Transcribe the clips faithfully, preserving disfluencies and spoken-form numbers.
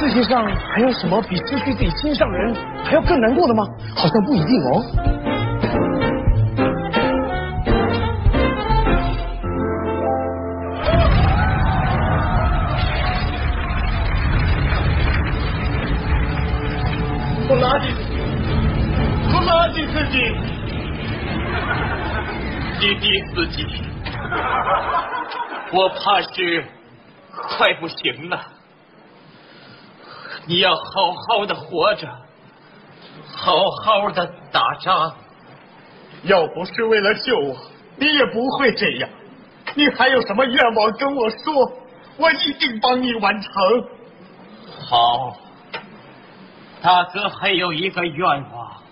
世界上还有什么比失去自己心上人还要更难过的吗？好像不一定哦。我垃圾，我垃圾自己，滴滴自己，我怕是快不行了。 你要好好的活着，好好的打仗。要不是为了救我，你也不会这样。你还有什么愿望跟我说，我一定帮你完成。好，大哥还有一个愿望，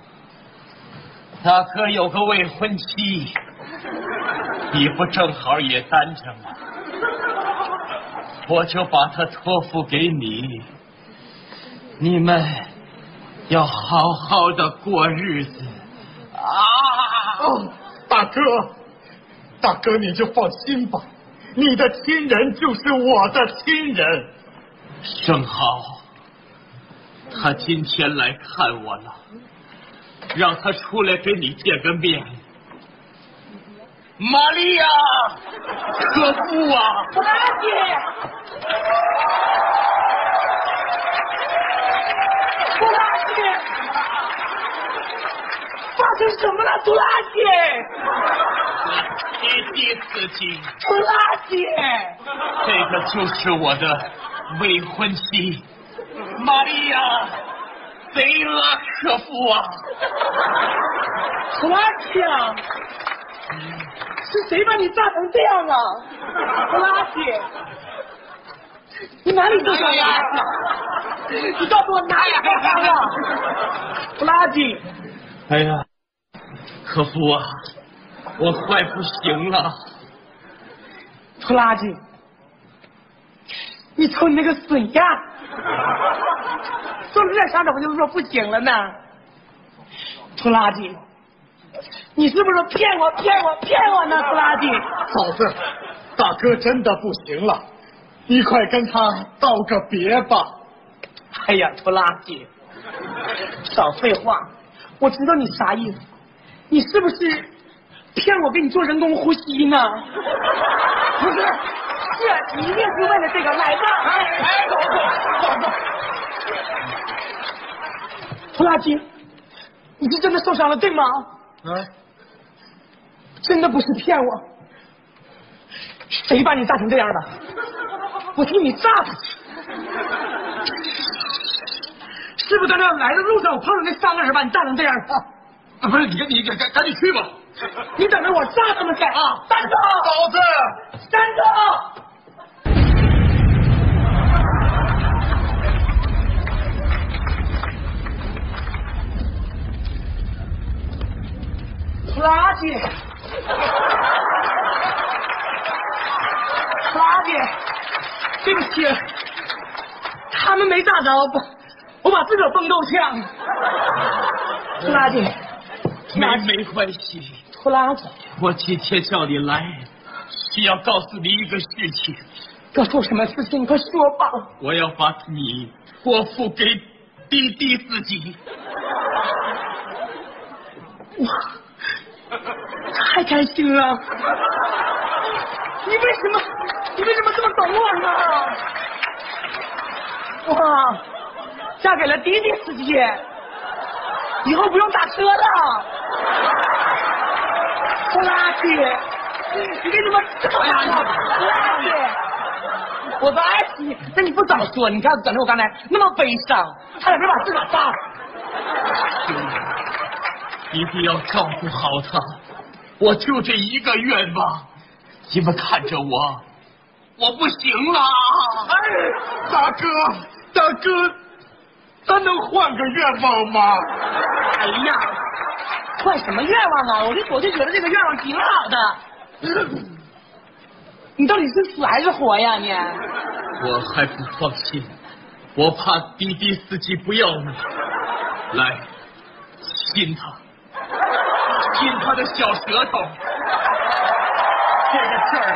大哥有个未婚妻，你不正好也单着吗？我就把她托付给你。 你们要好好的过日子啊！哦，大哥，大哥你就放心吧，你的亲人就是我的亲人。正好，他今天来看我了，让他出来给你见个面。玛利亚，可夫啊！阿姐。 发生什么了，杜拉姐？我第一次听。杜拉姐，这个就是我的未婚妻，玛利亚·贝拉科夫啊！杜拉姐，是谁把你炸成这样了？杜拉姐，你哪里受伤了？你告诉我哪里受伤了？杜拉姐，哎呀！ 可夫啊，我快不行了！拖拉机，你瞅你那个损样，说这啥怎么就说不行了呢？拖拉机，你是不是骗我骗我骗我呢？拖拉机，嫂子，大哥真的不行了，你快跟他道个别吧！哎呀，拖拉机，少废话，我知道你啥意思。 你是不是骗我给你做人工呼吸呢？不是，是你一定是为了这个来的。哎哎，走走走走。拖拉机，你是真的受伤了对吗？啊、嗯，真的不是骗我。谁把你炸成这样的？我替你炸他去。是不是在这来的路上我碰上那三个人把你炸成这样的？ 啊、不是你，你赶赶赶紧去吧！你等着我炸他们去啊！站住！嫂子，站住！垃圾！垃圾！对不起，他们没炸着，我把自个儿崩够呛。垃圾！ 那没关系，拖拉机。我今天叫你来，是要告诉你一个事情。告诉我什么事情？你快说吧。我要把你托付给滴滴自己。哇，太开心了！你为什么，你为什么这么懂我呢？哇，嫁给了滴滴司机，以后不用打车了。 拖拉机，你为什么这么大呢？拖拉机，我都爱死你，那你不早说？你看，等着我刚才那么悲伤，差点没把自个炸了。兄弟，一定要照顾好他，我就这一个愿望。你们看着我，我不行了。哎，大哥，大哥，咱能换个愿望吗？哎呀！ 换什么愿望啊！我就我就觉得这个愿望挺好的。嗯、你到底是死还是活呀你？我还不放心，我怕滴滴司机不要你。来，亲他，亲他的小舌头。这个事儿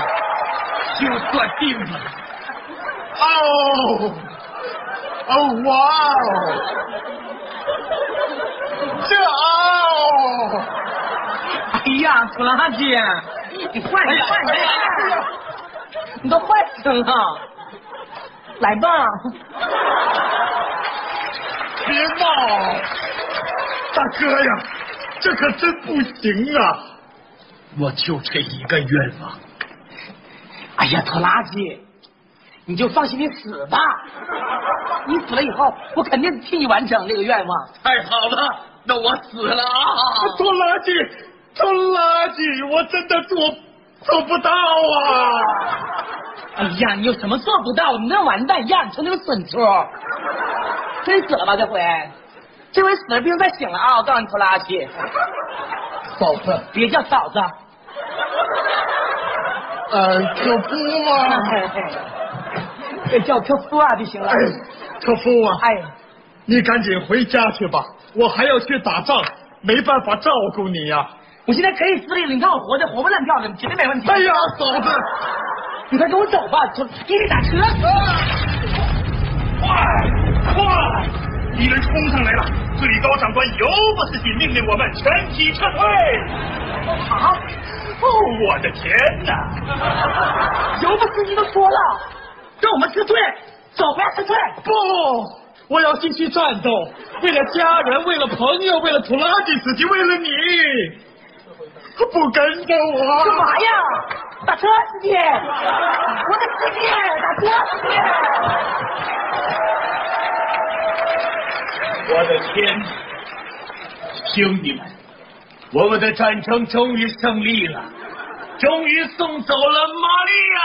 就算定了。哦，哦哇哦，这哦，哎呀，土垃圾，你换一换一下，你都坏死了，来吧，别闹，大哥呀，这可真不行啊！我就这一个愿望。哎呀，土垃圾。你就放心，你死吧！你死了以后，我肯定替你完成这个愿望。太好了，那我死了啊！拖垃圾，拖垃圾，我真的做做不到啊！哎呀，你有什么做不到？你那完蛋样，你成那个损出！真死了吧这回？这回死了别再醒了啊！我告诉你，拖垃圾，嫂子，别叫嫂子，呃，就不嘛。这叫特夫啊就行了。哎，特夫啊，哎，你赶紧回家去吧，我还要去打仗，没办法照顾你呀、啊。我现在可以自立了，你看我活着活蹦乱跳的，绝对没问题。哎呀，嫂子，你快跟我走吧，给你打车。快、啊、快！敌人冲上来了，最高长官由不自己命令我们全体撤退。啊！哦，我的天哪！由不自己都说了。让我们撤退，走，不要撤退！不，我要继续战斗，为了家人，为了朋友，为了土垃圾自己，为了你，不跟着我干嘛呀？打车司机，我的司机，打车司机！我的天！兄弟们，我们的战争终于胜利了，终于送走了玛利亚。